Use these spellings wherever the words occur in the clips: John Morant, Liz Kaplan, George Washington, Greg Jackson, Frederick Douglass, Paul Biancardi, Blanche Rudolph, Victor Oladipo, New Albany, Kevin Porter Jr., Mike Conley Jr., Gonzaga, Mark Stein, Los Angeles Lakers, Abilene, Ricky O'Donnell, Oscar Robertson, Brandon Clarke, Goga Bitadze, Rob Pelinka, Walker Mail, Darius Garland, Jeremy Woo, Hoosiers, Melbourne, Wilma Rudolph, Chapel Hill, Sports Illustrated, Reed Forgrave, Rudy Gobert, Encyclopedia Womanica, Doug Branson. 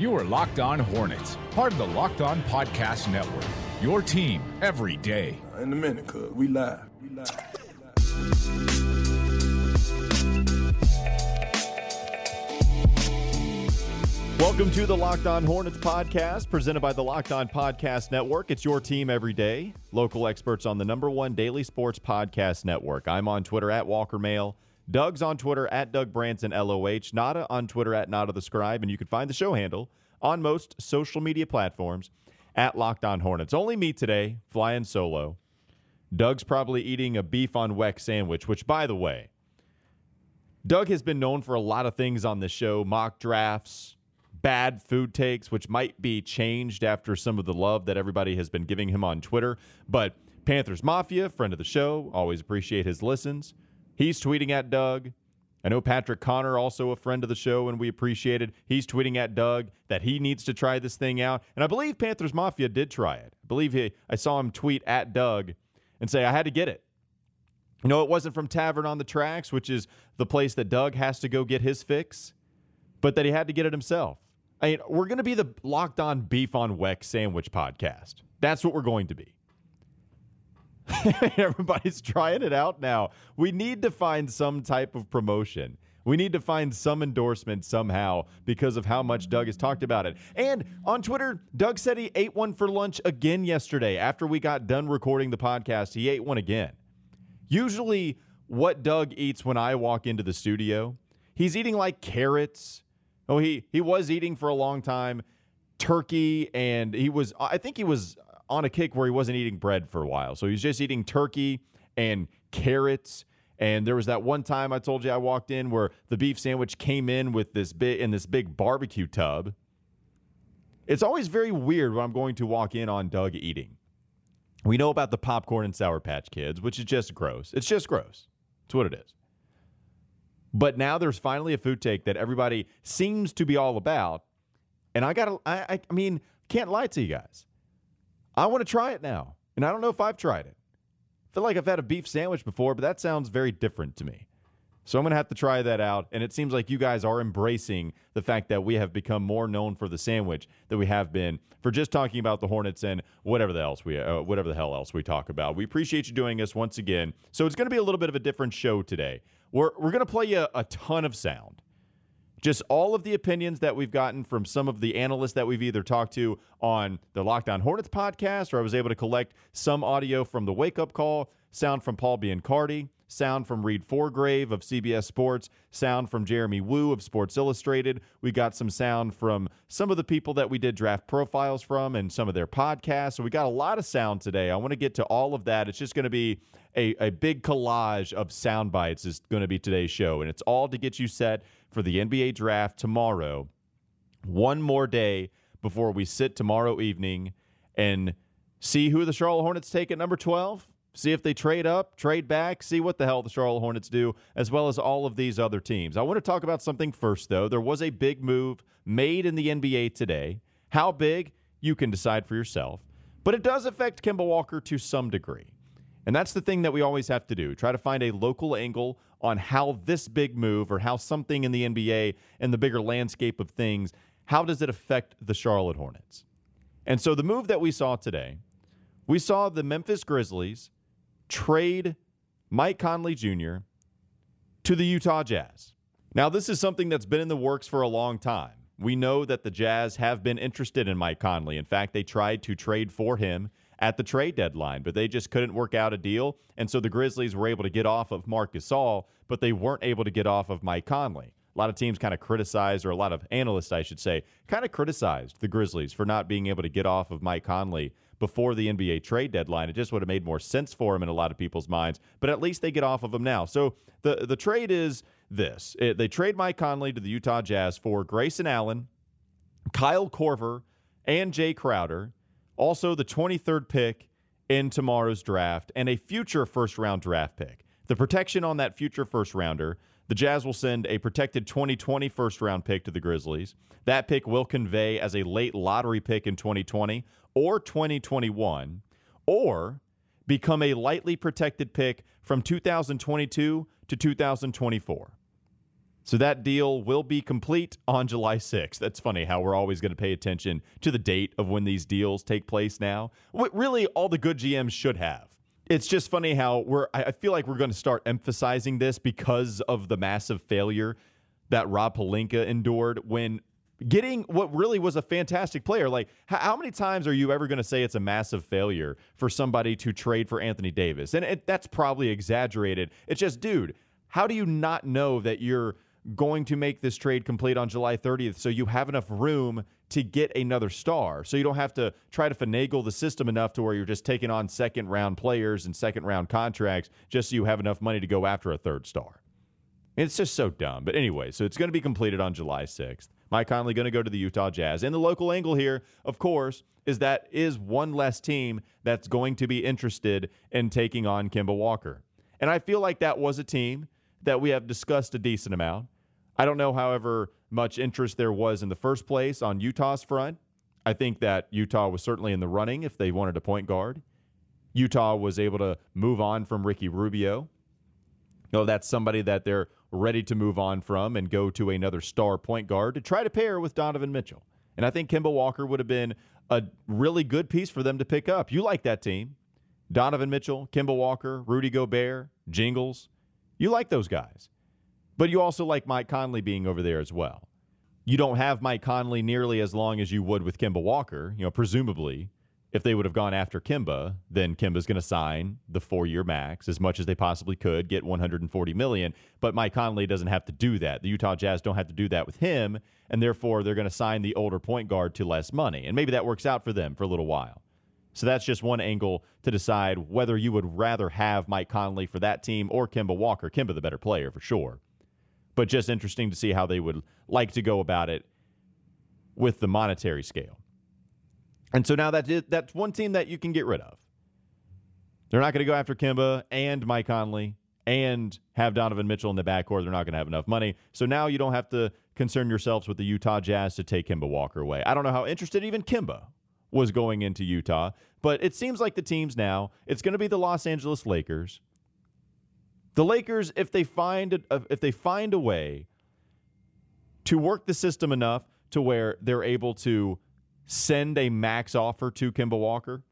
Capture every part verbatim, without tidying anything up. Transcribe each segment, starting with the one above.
You are Locked On Hornets, part of the Locked On Podcast Network. Your team every day. In a minute, cuz we live. We live. Welcome to the Locked On Hornets podcast, presented by the Locked On Podcast Network. It's your team every day. Local experts on the number one daily sports podcast network. I'm on Twitter at Walker Mail. Doug's on Twitter at Doug Branson L O H. Nada on Twitter at Nada the Scribe. And you can find the show handle on most social media platforms at Locked On Hornets. Only me today, flying solo. Doug's probably eating a beef on weck sandwich, which, by the way, Doug has been known for a lot of things on this show, mock drafts, bad food takes, which might be changed after some of the love that everybody has been giving him on Twitter. But Panthers Mafia, friend of the show, always appreciate his listens. He's tweeting at Doug. I know Patrick Connor, also a friend of the show, and we appreciate it. He's tweeting at Doug that he needs to try this thing out. And I believe Panthers Mafia did try it. I believe he, I saw him tweet at Doug and say, I had to get it. You know, it wasn't from Tavern on the Tracks, which is the place that Doug has to go get his fix, but that he had to get it himself. I mean, we're going to be the Locked On Beef on Weck Sandwich podcast. That's what we're going to be. Everybody's trying it out now. We need to find some type of promotion. We need to find some endorsement somehow because of how much Doug has talked about it. And on Twitter, Doug said he ate one for lunch again yesterday. After we got done recording the podcast, he ate one again. Usually what Doug eats when I walk into the studio, he's eating like carrots. Oh, he, he was eating for a long time turkey, and he was, I think he was on a kick where he wasn't eating bread for a while. So he was just eating turkey and carrots. And there was that one time I told you I walked in where the beef sandwich came in with this bit in this big barbecue tub. It's always very weird when I'm going to walk in on Doug eating. We know about the popcorn and Sour Patch Kids, which is just gross. It's just gross. It's what it is. But now there's finally a food take that everybody seems to be all about. And I gotta, I, I mean, can't lie to you guys. I want to try it now. And I don't know if I've tried it. I feel like I've had a beef sandwich before, but that sounds very different to me. So I'm going to have to try that out. And it seems like you guys are embracing the fact that we have become more known for the sandwich than we have been for just talking about the Hornets and whatever the else we, uh, whatever the hell else we talk about. We appreciate you doing this once again. So it's going to be a little bit of a different show today. We're we're going to play you a, a ton of sound. Just all of the opinions that we've gotten from some of the analysts that we've either talked to on the Locked On Hornets podcast, or I was able to collect some audio from the Wake Up Call, sound from Paul Biancardi, sound from Reed Forgrave of C B S Sports, sound from Jeremy Woo of Sports Illustrated. We got some sound from some of the people that we did draft profiles from and some of their podcasts. So we got a lot of sound today. I want to get to all of that. It's just going to be a, a big collage of sound bites is going to be today's show. And it's all to get you set for the N B A draft tomorrow. One more day before we sit tomorrow evening and see who the Charlotte Hornets take at number twelve. See if they trade up, trade back, see what the hell the Charlotte Hornets do, as well as all of these other teams. I want to talk about something first, though. There was a big move made in the N B A today. How big? You can decide for yourself. But it does affect Kemba Walker to some degree. And that's the thing that we always have to do, try to find a local angle on how this big move or how something in the N B A and the bigger landscape of things, how does it affect the Charlotte Hornets? And so the move that we saw today, we saw the Memphis Grizzlies trade Mike Conley Junior to the Utah Jazz. Now, this is something that's been in the works for a long time. We know that the Jazz have been interested in Mike Conley. In fact, they tried to trade for him at the trade deadline, but they just couldn't work out a deal. And so the Grizzlies were able to get off of Marc Gasol, but they weren't able to get off of Mike Conley. A lot of teams kind of criticized, or a lot of analysts, I should say, kind of criticized the Grizzlies for not being able to get off of Mike Conley before the N B A trade deadline. It just would have made more sense for him in a lot of people's minds, but at least they get off of him now. So the, the trade is this. It, they trade Mike Conley to the Utah Jazz for Grayson Allen, Kyle Korver, and Jay Crowder, also the twenty-third pick in tomorrow's draft, and a future first-round draft pick. The protection on that future first-rounder, the Jazz will send a protected twenty twenty first-round pick to the Grizzlies. That pick will convey as a late lottery pick in twenty twenty or twenty twenty-one, or become a lightly protected pick from two thousand twenty-two to two thousand twenty-four. So that deal will be complete on July sixth. That's funny how we're always going to pay attention to the date of when these deals take place now. What really all the good G Ms should have. It's just funny how we're, I feel like we're going to start emphasizing this because of the massive failure that Rob Pelinka endured when getting what really was a fantastic player. Like, how many times are you ever going to say it's a massive failure for somebody to trade for Anthony Davis? And it, that's probably exaggerated. It's just, dude, how do you not know that you're going to make this trade complete on July thirtieth so you have enough room to get another star, so you don't have to try to finagle the system enough to where you're just taking on second round players and second round contracts just so you have enough money to go after a third star? It's just so dumb. But anyway, so it's going to be completed on July sixth. Mike Conley going to go to the Utah Jazz. And the local angle here, of course, is that is one less team that's going to be interested in taking on Kemba Walker. And I feel like that was a team that we have discussed a decent amount. I don't know, however, much interest there was in the first place on Utah's front. I think that Utah was certainly in the running if they wanted a point guard. Utah was able to move on from Ricky Rubio. No, that's somebody that they're ready to move on from and go to another star point guard to try to pair with Donovan Mitchell. And I think Kemba Walker would have been a really good piece for them to pick up. You like that team. Donovan Mitchell, Kemba Walker, Rudy Gobert, Jingles. You like those guys, but you also like Mike Conley being over there as well. You don't have Mike Conley nearly as long as you would with Kemba Walker. You know, presumably, if they would have gone after Kemba, then Kemba's going to sign the four-year max as much as they possibly could, get one hundred forty million dollars. But Mike Conley doesn't have to do that. The Utah Jazz don't have to do that with him, and therefore they're going to sign the older point guard to less money. And maybe that works out for them for a little while. So that's just one angle to decide whether you would rather have Mike Conley for that team or Kemba Walker. Kemba the better player for sure. But just interesting to see how they would like to go about it with the monetary scale. And so now that is, that's one team that you can get rid of. They're not going to go after Kemba and Mike Conley and have Donovan Mitchell in the backcourt. They're not going to have enough money. So now you don't have to concern yourselves with the Utah Jazz to take Kemba Walker away. I don't know how interested even Kemba was going into Utah, but it seems like the teams now, it's going to be the Los Angeles Lakers. The Lakers, if they find a, if they find a way to work the system enough to where they're able to send a max offer to Kemba Walker,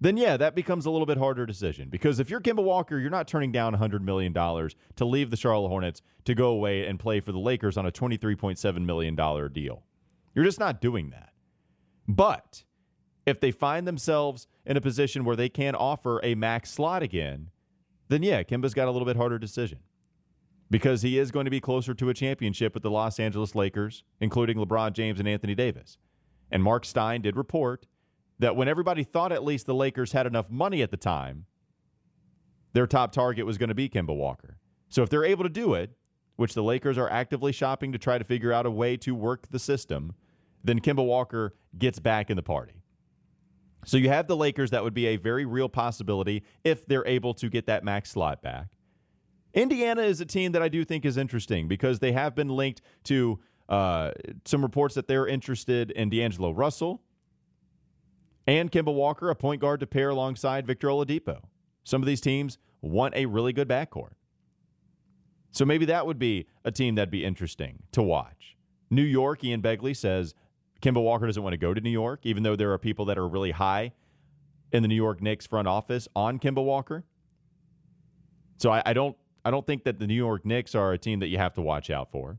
then yeah, that becomes a little bit harder decision, because if you're Kemba Walker, you're not turning down one hundred million dollars to leave the Charlotte Hornets to go away and play for the Lakers on a twenty-three point seven million dollars deal. You're just not doing that. But if they find themselves in a position where they can offer a max slot again, then yeah, Kemba's got a little bit harder decision, because he is going to be closer to a championship with the Los Angeles Lakers, including LeBron James and Anthony Davis. And Mark Stein did report that when everybody thought at least the Lakers had enough money at the time, their top target was going to be Kemba Walker. So if they're able to do it, which the Lakers are actively shopping to try to figure out a way to work the system, then Kemba Walker gets back in the party. So you have the Lakers. That would be a very real possibility if they're able to get that max slot back. Indiana is a team that I do think is interesting, because they have been linked to uh, some reports that they're interested in D'Angelo Russell and Kemba Walker, a point guard to pair alongside Victor Oladipo. Some of these teams want a really good backcourt. So maybe that would be a team that'd be interesting to watch. New York, Ian Begley says Kemba Walker doesn't want to go to New York, even though there are people that are really high in the New York Knicks front office on Kemba Walker. So I, I don't I don't think that the New York Knicks are a team that you have to watch out for.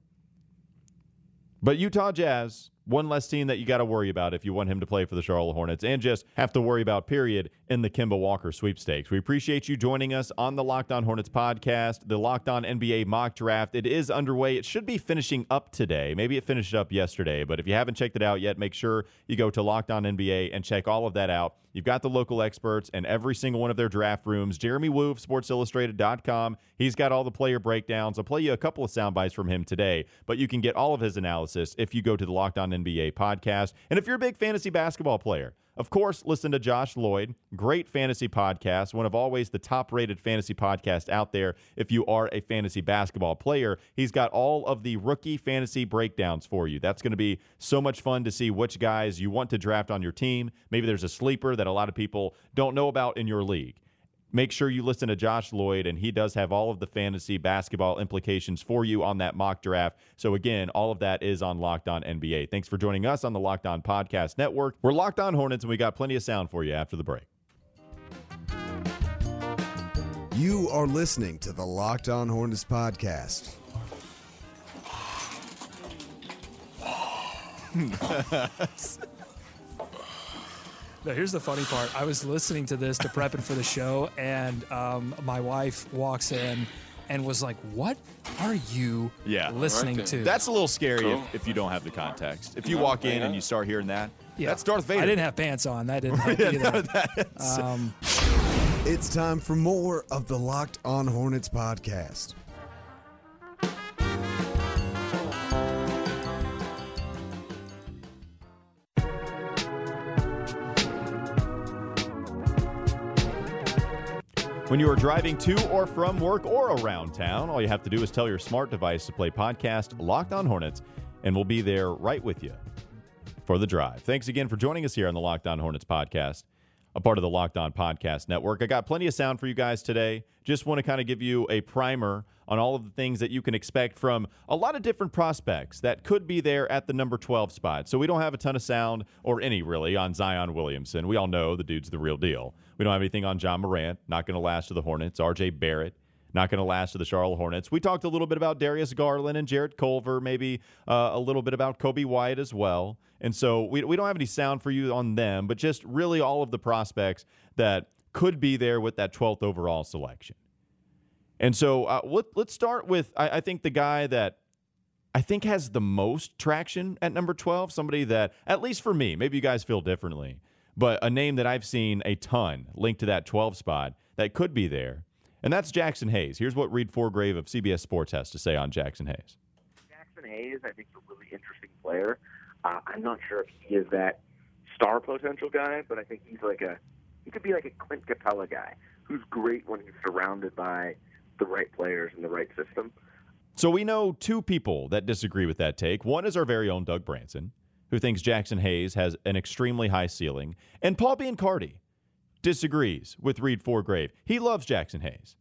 But Utah Jazz, one less team that you got to worry about if you want him to play for the Charlotte Hornets, and just have to worry about, period, in the Kemba Walker sweepstakes. We appreciate you joining us on the Locked On Hornets podcast, the Locked On N B A mock draft. It is underway. It should be finishing up today. Maybe it finished up yesterday, but if you haven't checked it out yet, make sure you go to Locked On N B A and check all of that out. You've got the local experts in every single one of their draft rooms. Jeremy Woo of sports illustrated dot com. He's got all the player breakdowns. I'll play you a couple of sound bites from him today, but you can get all of his analysis if you go to the Locked On N B A podcast. And if you're a big fantasy basketball player, of course, listen to Josh Lloyd. Great fantasy podcast. One of always the top-rated fantasy podcast out there if you are a fantasy basketball player. He's got all of the rookie fantasy breakdowns for you. That's going to be so much fun to see which guys you want to draft on your team. Maybe there's a sleeper that a lot of people don't know about in your league. make sure you listen to Josh Lloyd, and he does have all of the fantasy basketball implications for you on that mock draft. So again, all of that is on Locked On N B A. Thanks for joining us on the Locked On Podcast Network. We're Locked On Hornets, and we got plenty of sound for you after the break. You are listening to the Locked On Hornets podcast. No, here's the funny part. I was listening to this to prepping for the show, and um, my wife walks in and was like, "What are you yeah, listening right to?" That's a little scary cool. if, if you don't have the context. If you walk in and you start hearing that, yeah. that's Darth Vader. I didn't have pants on. That didn't help yeah, either. No, um, it's time for more of the Locked On Hornets podcast. When you are driving to or from work or around town, all you have to do is tell your smart device to play podcast Locked On Hornets, and we'll be there right with you for the drive. Thanks again for joining us here on the Locked On Hornets podcast, a part of the Locked On Podcast Network. I got plenty of sound for you guys today. Just want to kind of give you a primer on all of the things that you can expect from a lot of different prospects that could be there at the number twelve spot. So we don't have a ton of sound, or any really, on Zion Williamson. We all know the dude's the real deal. We don't have anything on John Morant, not going to last to the Hornets. R J Barrett, not going to last to the Charlotte Hornets. We talked a little bit about Darius Garland and Jarrett Culver, maybe uh, a little bit about Kobe White as well. And so we, we don't have any sound for you on them, but just really all of the prospects that could be there with that twelfth overall selection. And so uh, let, let's start with, I, I think, the guy that I think has the most traction at number twelve, somebody that, at least for me, maybe you guys feel differently, but a name that I've seen a ton linked to that twelve spot that could be there, and that's Jaxson Hayes. Here's what Reed Forgrave of C B S Sports has to say on Jaxson Hayes. Jaxson Hayes, I think, is a really interesting player. Uh, I'm not sure if he is that star potential guy, but I think he's like a he could be like a Clint Capela guy who's great when he's surrounded by the right players and the right system. So we know two people that disagree with that take. One is our very own Doug Branson, who thinks Jaxson Hayes has an extremely high ceiling. And Paul Biancardi disagrees with Reed Forgrave. He loves Jaxson Hayes.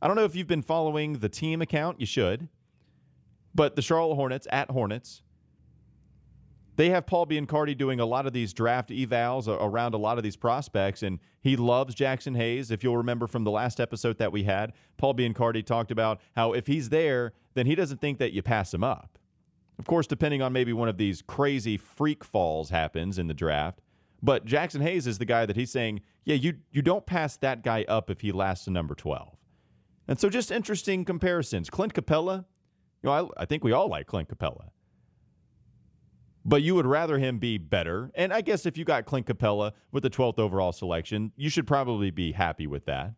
I don't know if you've been following the team account. You should. But the Charlotte Hornets, at Hornets, they have Paul Biancardi doing a lot of these draft evals around a lot of these prospects, and he loves Jaxson Hayes. If you'll remember from the last episode that we had, Paul Biancardi talked about how if he's there, then he doesn't think that you pass him up. Of course, depending on maybe one of these crazy freak falls happens in the draft. But Jaxson Hayes is the guy that he's saying, yeah, you you don't pass that guy up if he lasts to number twelve. And so just interesting comparisons. Clint Capela, you know, I, I think we all like Clint Capela. But you would rather him be better. And I guess if you got Clint Capela with the twelfth overall selection, you should probably be happy with that.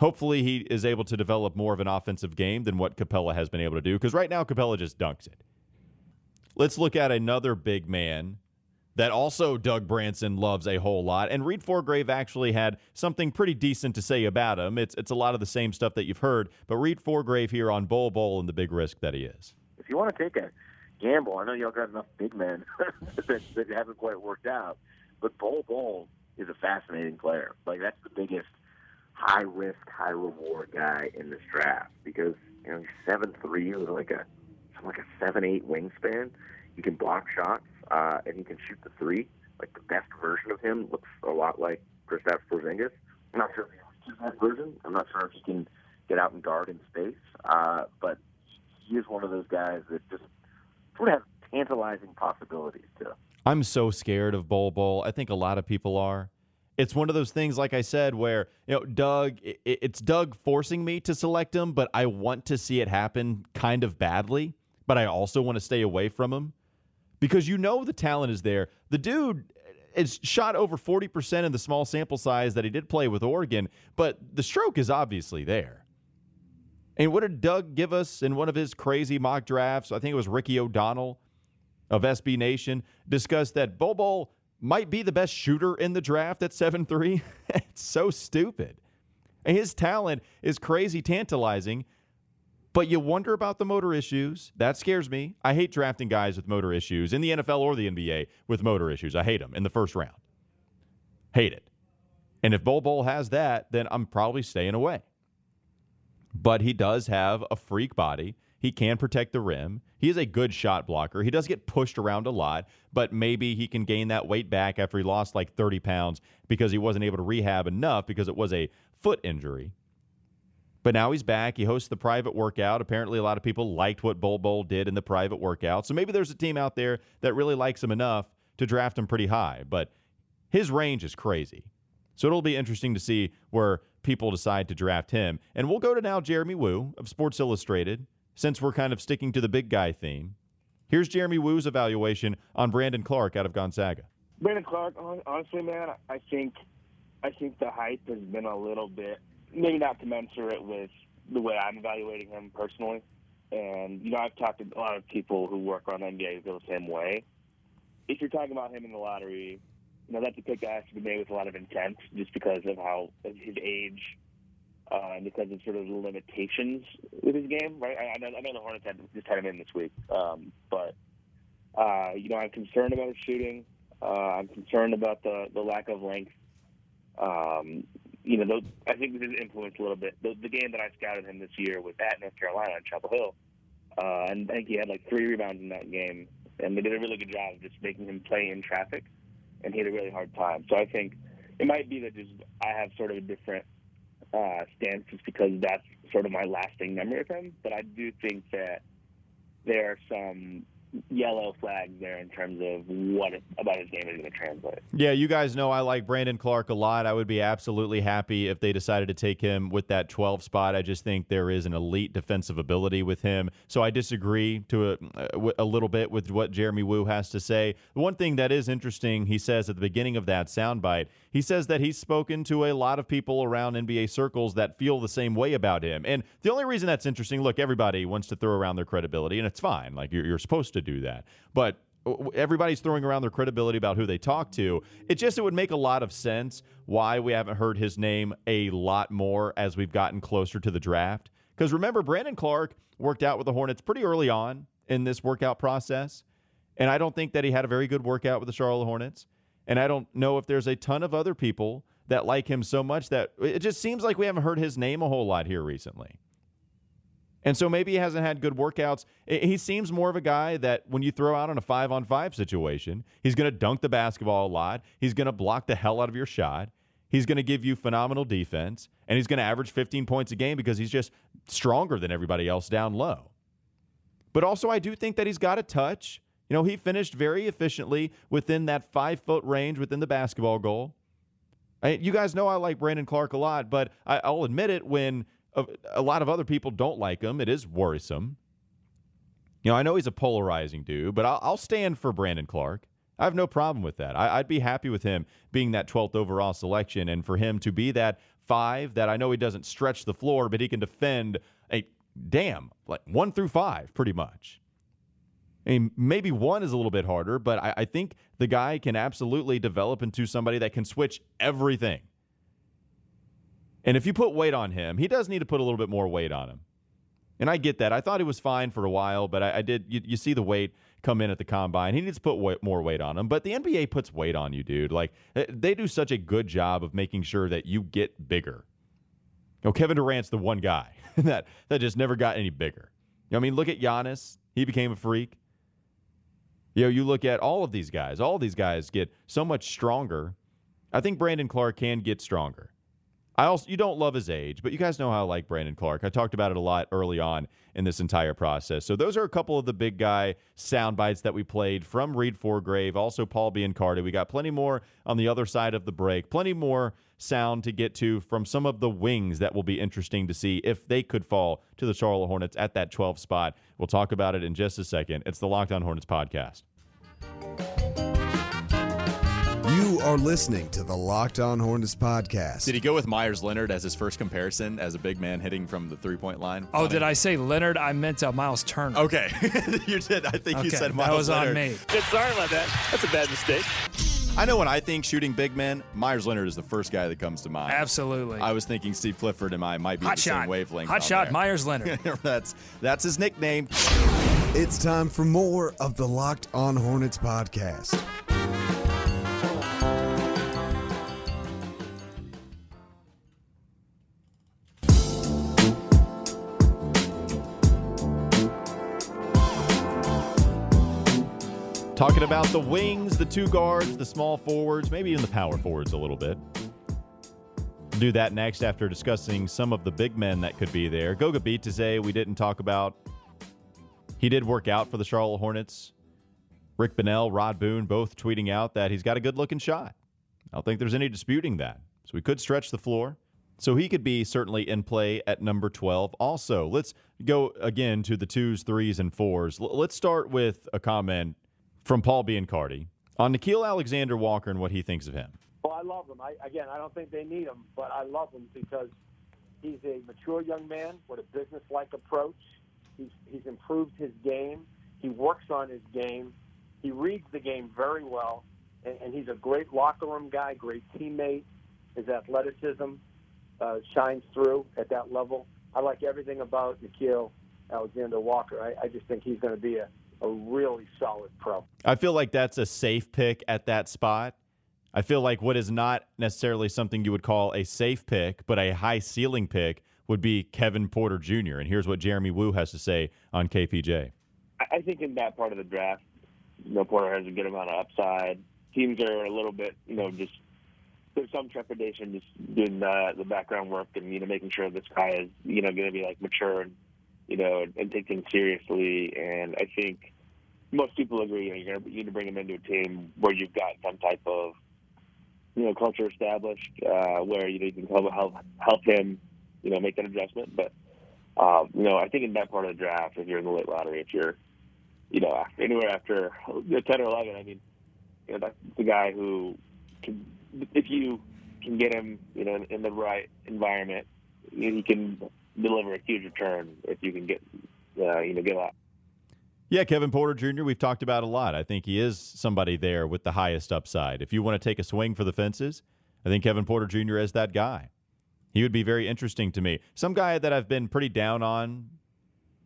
Hopefully he is able to develop more of an offensive game than what Capela has been able to do, because right now Capela just dunks it. Let's look at another big man that also Doug Branson loves a whole lot. And Reed Forgrave actually had something pretty decent to say about him. It's it's a lot of the same stuff that you've heard, but Reed Forgrave here on Bol Bol and the big risk that he is. If you want to take a gamble, I know y'all got enough big men that, that haven't quite worked out, but Bol Bol is a fascinating player. Like, that's the biggest high-risk, high-reward guy in this draft, because, you know, he's seven three with like a like a seven eight wingspan. He can block shots, uh, and he can shoot the three. Like, the best version of him looks a lot like Kristaps Porzingis. I'm not sure if he can do that version. I'm not sure if he can get out and guard in space, uh, but he is one of those guys that just sort of have tantalizing possibilities to him. I'm so scared of Bol Bol. I think a lot of people are. It's one of those things, like I said, where, you know, Doug, it's Doug forcing me to select him, but I want to see it happen kind of badly, but I also want to stay away from him because, you know, the talent is there. The dude is shot over forty percent in the small sample size that he did play with Oregon, but the stroke is obviously there. And what did Doug give us in one of his crazy mock drafts? I think it was Ricky O'Donnell of S B Nation discussed that Bol Bol might be the best shooter in the draft at seven three. It's so stupid. His talent is crazy tantalizing, but you wonder about the motor issues. That scares me. I hate drafting guys with motor issues in the N F L or the N B A with motor issues. I hate them in the first round. Hate it. And if Bol Bol has that, then I'm probably staying away. But he does have a freak body. He can protect the rim. He is a good shot blocker. He does get pushed around a lot, but maybe he can gain that weight back after he lost like thirty pounds because he wasn't able to rehab enough because it was a foot injury. But now he's back. He hosts the private workout. Apparently, a lot of people liked what Bol Bol did in the private workout. So maybe there's a team out there that really likes him enough to draft him pretty high. But his range is crazy. So it'll be interesting to see where people decide to draft him. And we'll go to now Jeremy Woo of Sports Illustrated, since we're kind of sticking to the big guy theme. Here's Jeremy Woo's evaluation on Brandon Clarke out of Gonzaga. Brandon Clarke, honestly, man, I think I think the hype has been a little bit, maybe not commensurate with the way I'm evaluating him personally. And, you know, I've talked to a lot of people who work on N B A who feel the same way. If you're talking about him in the lottery, you know, that's a pick that has to be made with a lot of intent just because of how his age uh, and because of sort of the limitations with his game, right? I, I, know, I know the Hornets had, just had him in this week, um, but, uh, you know, I'm concerned about his shooting. Uh, I'm concerned about the, the lack of length. Um, you know, those, I think this influenced a little bit. The, the game that I scouted him this year was at North Carolina in Chapel Hill, uh, and I think he had like three rebounds in that game, and they did a really good job of just making him play in traffic. And he had a really hard time. So I think it might be that just I have sort of a different uh, stance just because that's sort of my lasting memory of him. But I do think that there are some yellow flags there in terms of what it, about his game is going to translate. Yeah, you guys know I like Brandon Clarke a lot. I would be absolutely happy if they decided to take him with that twelve spot. I just think there is an elite defensive ability with him. So I disagree to a, a little bit with what Jeremy Woo has to say. One thing that is interesting, he says at the beginning of that soundbite, he says that he's spoken to a lot of people around N B A circles that feel the same way about him. And the only reason that's interesting, look, everybody wants to throw around their credibility, and it's fine. Like, you're, you're supposed to do that. But everybody's throwing around their credibility about who they talk to. It just, it would make a lot of sense why we haven't heard his name a lot more as we've gotten closer to the draft. Because remember, Brandon Clarke worked out with the Hornets pretty early on in this workout process. And I don't think that he had a very good workout with the Charlotte Hornets. And I don't know if there's a ton of other people that like him so much that it just seems like we haven't heard his name a whole lot here recently. And so maybe he hasn't had good workouts. He seems more of a guy that when you throw out on a five-on-five situation, he's going to dunk the basketball a lot. He's going to block the hell out of your shot. He's going to give you phenomenal defense. And he's going to average fifteen points a game because he's just stronger than everybody else down low. But also I do think that he's got a touch. You know, he finished very efficiently within that five-foot range within the basketball goal. I, you guys know I like Brandon Clarke a lot, but I, I'll admit it when – a lot of other people don't like him. It is worrisome. You know, I know he's a polarizing dude, but I'll, I'll stand for Brandon Clarke. I have no problem with that. I, I'd be happy with him being that twelfth overall selection and for him to be that five that I know he doesn't stretch the floor, but he can defend a damn, like one through five pretty much. I mean, maybe one is a little bit harder, but I, I think the guy can absolutely develop into somebody that can switch everything. And if you put weight on him, he does need to put a little bit more weight on him. And I get that. I thought he was fine for a while, but I, I did. You, you see the weight come in at the combine. He needs to put weight, more weight on him. But the N B A puts weight on you, dude. Like, they do such a good job of making sure that you get bigger. You know, Kevin Durant's the one guy that, that just never got any bigger. You know, I mean, look at Giannis. He became a freak. You know, you look at all of these guys. All of these guys get so much stronger. I think Brandon Clarke can get stronger. I also, you don't love his age, but you guys know how I like Brandon Clarke. I talked about it a lot early on in this entire process. So those are a couple of the big guy sound bites that we played from Reed Forgrave, also Paul Biancardi. We got plenty more on the other side of the break, plenty more sound to get to from some of the wings that will be interesting to see if they could fall to the Charlotte Hornets at that twelfth spot. We'll talk about it in just a second. It's the Locked On Hornets podcast. You are listening to the Locked On Hornets podcast. Did he go with Myers Leonard as his first comparison as a big man hitting from the three-point line? Oh, did I say Leonard? I meant uh, Miles Turner. Okay. You did. I think okay. You said Miles Leonard. That was Leonard. On me. Sorry about that. That's a bad mistake. I know when I think shooting big men, Myers Leonard is the first guy that comes to mind. Absolutely. I was thinking Steve Clifford and I might be Hot the shot. Same wavelength. Hot shot, there. Myers Leonard. that's, that's his nickname. It's time for more of the Locked On Hornets podcast. Talking about the wings, the two guards, the small forwards, maybe even the power forwards a little bit. We'll do that next after discussing some of the big men that could be there. Goga Bitadze, we didn't talk about. He did work out for the Charlotte Hornets. Rick Bonnell, Rod Boone, both tweeting out that he's got a good-looking shot. I don't think there's any disputing that. So we could stretch the floor. So he could be certainly in play at number twelve. Also, let's go again to the twos, threes, and fours. L- let's start with a comment from Paul Biancardi on Nickeil Alexander-Walker and what he thinks of him. Well, I love him. I, again, I don't think they need him, but I love him because he's a mature young man with a business-like approach. He's, he's improved his game. He works on his game. He reads the game very well, and, and he's a great locker room guy, great teammate. His athleticism Uh, shines through at that level. I like everything about Nickeil Alexander-Walker. I, I just think he's going to be a, a really solid pro. I feel like that's a safe pick at that spot. I feel like what is not necessarily something you would call a safe pick, but a high ceiling pick would be Kevin Porter Junior And here's what Jeremy Woo has to say on K P J. I think in that part of the draft, you know, Porter has a good amount of upside. Teams are a little bit, you know, just there's some trepidation just doing the, the background work and, you know, making sure this guy is, you know, going to be, like, mature and, you know, and, and take things seriously. And I think most people agree, you know, you're going to you need to bring him into a team where you've got some type of, you know, culture established uh, where, you know, you can help, help, help him, you know, make that adjustment. But, um, you know, I think in that part of the draft, if you're in the late lottery, if you're, you know, after, anywhere after ten or eleven, I mean, you know, that's the guy who can – if you can get him, you know, in the right environment, he can deliver a huge return if you can get, uh, you know, get out. Yeah, Kevin Porter Junior, we've talked about a lot. I think he is somebody there with the highest upside. If you want to take a swing for the fences, I think Kevin Porter Junior is that guy. He would be very interesting to me. Some guy that I've been pretty down on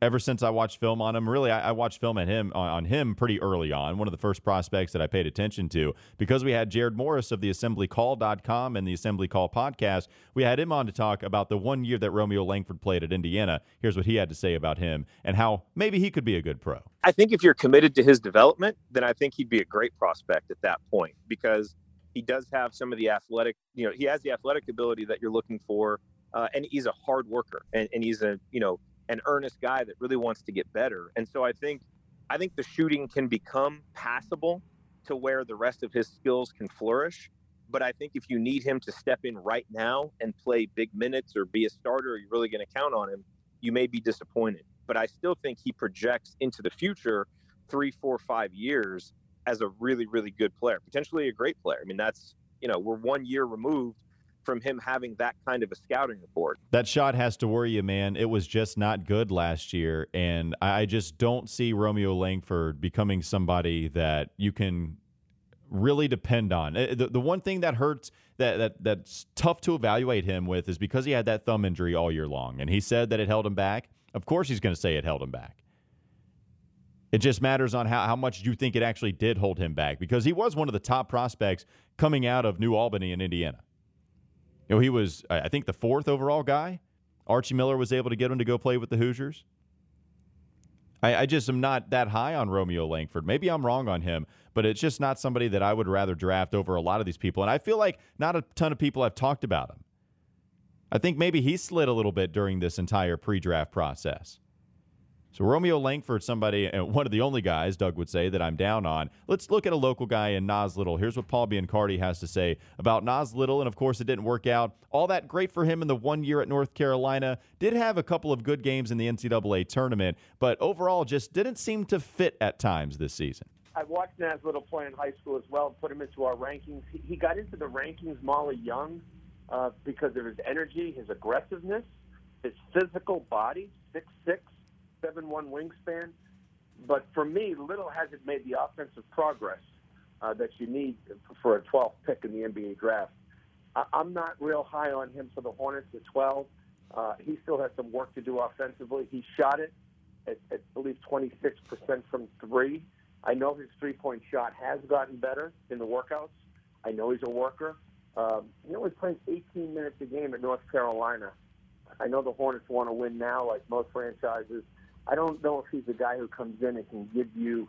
ever since I watched film on him. Really, I, I watched film at him on, on him pretty early on, one of the first prospects that I paid attention to. Because we had Jared Morris of the Assembly Call dot com and the Assembly Call podcast, we had him on to talk about the one year that Romeo Langford played at Indiana. Here's what he had to say about him and how maybe he could be a good pro. I think if you're committed to his development, then I think he'd be a great prospect at that point because he does have some of the athletic, you know, he has the athletic ability that you're looking for, uh, and he's a hard worker, and, and he's a, you know, an earnest guy that really wants to get better. And so I think I think the shooting can become passable to where the rest of his skills can flourish. But I think if you need him to step in right now and play big minutes or be a starter, you're really going to count on him, you may be disappointed. But I still think he projects into the future three, four, five years as a really, really good player, potentially a great player. I mean, that's, you know, we're one year removed from him having that kind of a scouting report. That shot has to worry you, man. It was just not good last year, and I just don't see Romeo Langford becoming somebody that you can really depend on. The, the one thing that hurts, that, that that's tough to evaluate him with, is because he had that thumb injury all year long, and he said that it held him back. Of course he's going to say it held him back. It just matters on how, how much you think it actually did hold him back, because he was one of the top prospects coming out of New Albany in Indiana. You know, he was, I think, the fourth overall guy. Archie Miller was able to get him to go play with the Hoosiers. I, I just am not that high on Romeo Langford. Maybe I'm wrong on him, but it's just not somebody that I would rather draft over a lot of these people. And I feel like not a ton of people have talked about him. I think maybe he slid a little bit during this entire pre-draft process. So Romeo Langford, somebody, and one of the only guys, Doug would say, that I'm down on. Let's look at a local guy in Naz Little. Here's what Paul Biancardi has to say about Naz Little, and of course it didn't work out all that great for him in the one year at North Carolina. Did have a couple of good games in the N C double A tournament, but overall just didn't seem to fit at times this season. I watched Naz Little play in high school as well, put him into our rankings. He got into the rankings, Molly Young, uh, because of his energy, his aggressiveness, his physical body, six six. seven one wingspan, but for me, Little hasn't made the offensive progress uh, that you need for a twelfth pick in the N B A draft. I- I'm not real high on him for the Hornets at twelve. Uh, he still has some work to do offensively. He shot it at, at I believe, twenty-six percent from three. I know his three-point shot has gotten better in the workouts. I know he's a worker. Um, you know, he's playing eighteen minutes a game at North Carolina. I know the Hornets want to win now, like most franchises. I don't know if he's a guy who comes in and can give you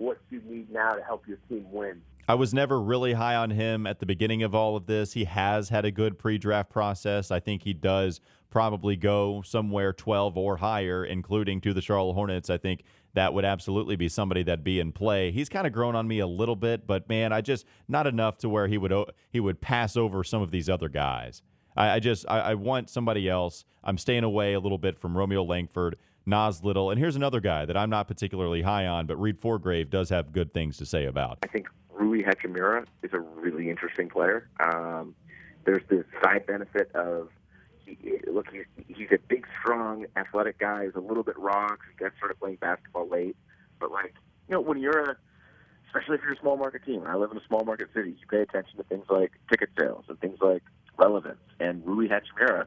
what you need now to help your team win. I was never really high on him at the beginning of all of this. He has had a good pre-draft process. I think he does probably go somewhere twelve or higher, including to the Charlotte Hornets. I think that would absolutely be somebody that'd be in play. He's kind of grown on me a little bit, but, man, I just not enough to where he would he would pass over some of these other guys. I, I just I, I want somebody else. I'm staying away a little bit from Romeo Langford, Naz Little, and here's another guy that I'm not particularly high on, but Reed Forgrave does have good things to say about. I think Rui Hachimura is a really interesting player. Um, there's this side benefit of, he, look, he's, he's a big, strong, athletic guy. He's a little bit raw because he got started playing basketball late. But, like, you know, when you're a, especially if you're a small market team, I live in a small market city, you pay attention to things like ticket sales and things like relevance. And Rui Hachimura,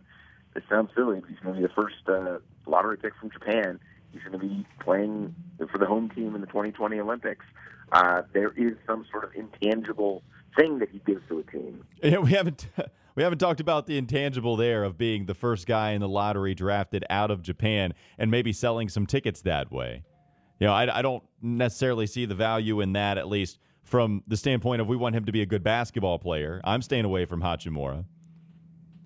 it sounds silly, but he's going to be the first uh, lottery pick from Japan. He's going to be playing for the home team in the twenty twenty Olympics. Uh, there is some sort of intangible thing that he gives to a team. Yeah, we haven't we haven't talked about the intangible there of being the first guy in the lottery drafted out of Japan and maybe selling some tickets that way. You know, I, I don't necessarily see the value in that, at least from the standpoint of we want him to be a good basketball player. I'm staying away from Hachimura.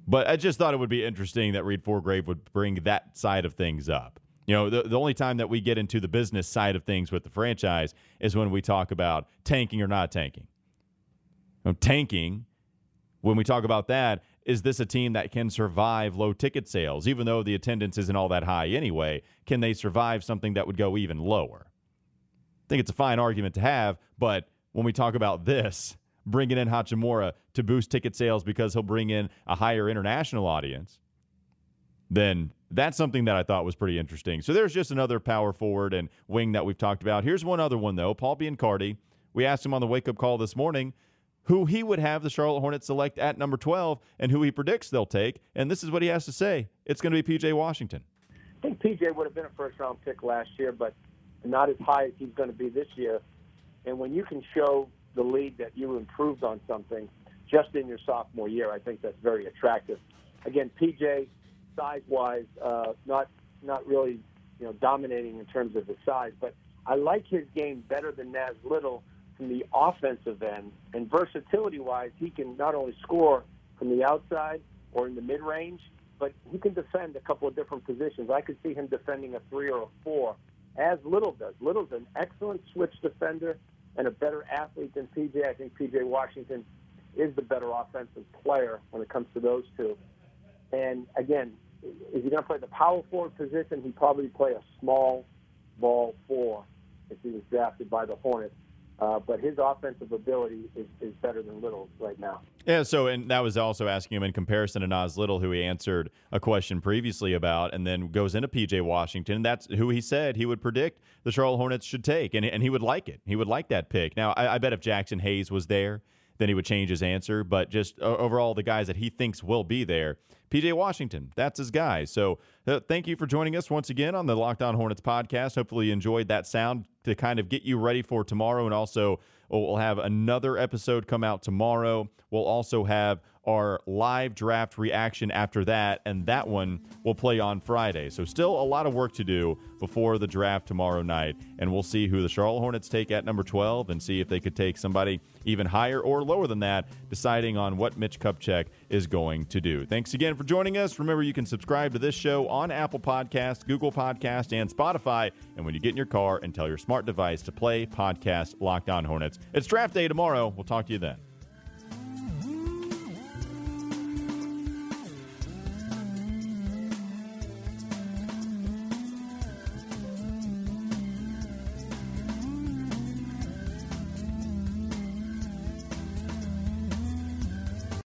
But I just thought it would be interesting that Reed Forgrave would bring that side of things up. You know, the, the only time that we get into the business side of things with the franchise is when we talk about tanking or not tanking. You know, tanking, when we talk about that, is this a team that can survive low ticket sales? Even though the attendance isn't all that high anyway, can they survive something that would go even lower? I think it's a fine argument to have, but when we talk about this, bringing in Hachimura to boost ticket sales because he'll bring in a higher international audience, then that's something that I thought was pretty interesting. So there's just another power forward and wing that we've talked about. Here's one other one, though, Paul Biancardi. We asked him on the wake-up call this morning who he would have the Charlotte Hornets select at number twelve and who he predicts they'll take, and this is what he has to say. It's going to be P J Washington. I think P J would have been a first-round pick last year, but not as high as he's going to be this year. And when you can show the league that you improved on something just in your sophomore year, I think that's very attractive. Again, P J, size-wise, uh, not not really, you know, dominating in terms of his size, but I like his game better than Naz Little from the offensive end. And versatility-wise, he can not only score from the outside or in the mid-range, but he can defend a couple of different positions. I could see him defending a three or a four, as Little does. Little's an excellent switch defender and a better athlete than P J. I think P J Washington is the better offensive player when it comes to those two. And, again, if you're going to play the power forward position, he'd probably play a small ball four if he was drafted by the Hornets. Uh, but his offensive ability is, is better than Little's right now. Yeah, so and that was also asking him in comparison to Naz Little, who he answered a question previously about, and then goes into P J Washington. That's who he said he would predict the Charlotte Hornets should take, and, and he would like it. He would like that pick. Now, I, I bet if Jaxson Hayes was there, then he would change his answer. But just overall, the guys that he thinks will be there, P J Washington, that's his guy. So uh, thank you for joining us once again on the Locked On Hornets podcast. Hopefully you enjoyed that sound to kind of get you ready for tomorrow. And also we'll have another episode come out tomorrow. We'll also have our live draft reaction after that, and that one will play on Friday. So still a lot of work to do before the draft tomorrow night, and we'll see who the Charlotte Hornets take at number twelve and see if they could take somebody even higher or lower than that, deciding on what Mitch Kupchak is going to do. Thanks again for joining us. Remember, you can subscribe to this show on Apple Podcasts, Google Podcasts, and Spotify, and when you get in your car and tell your smart device to play podcast Locked On Hornets. It's draft day tomorrow. We'll talk to you then.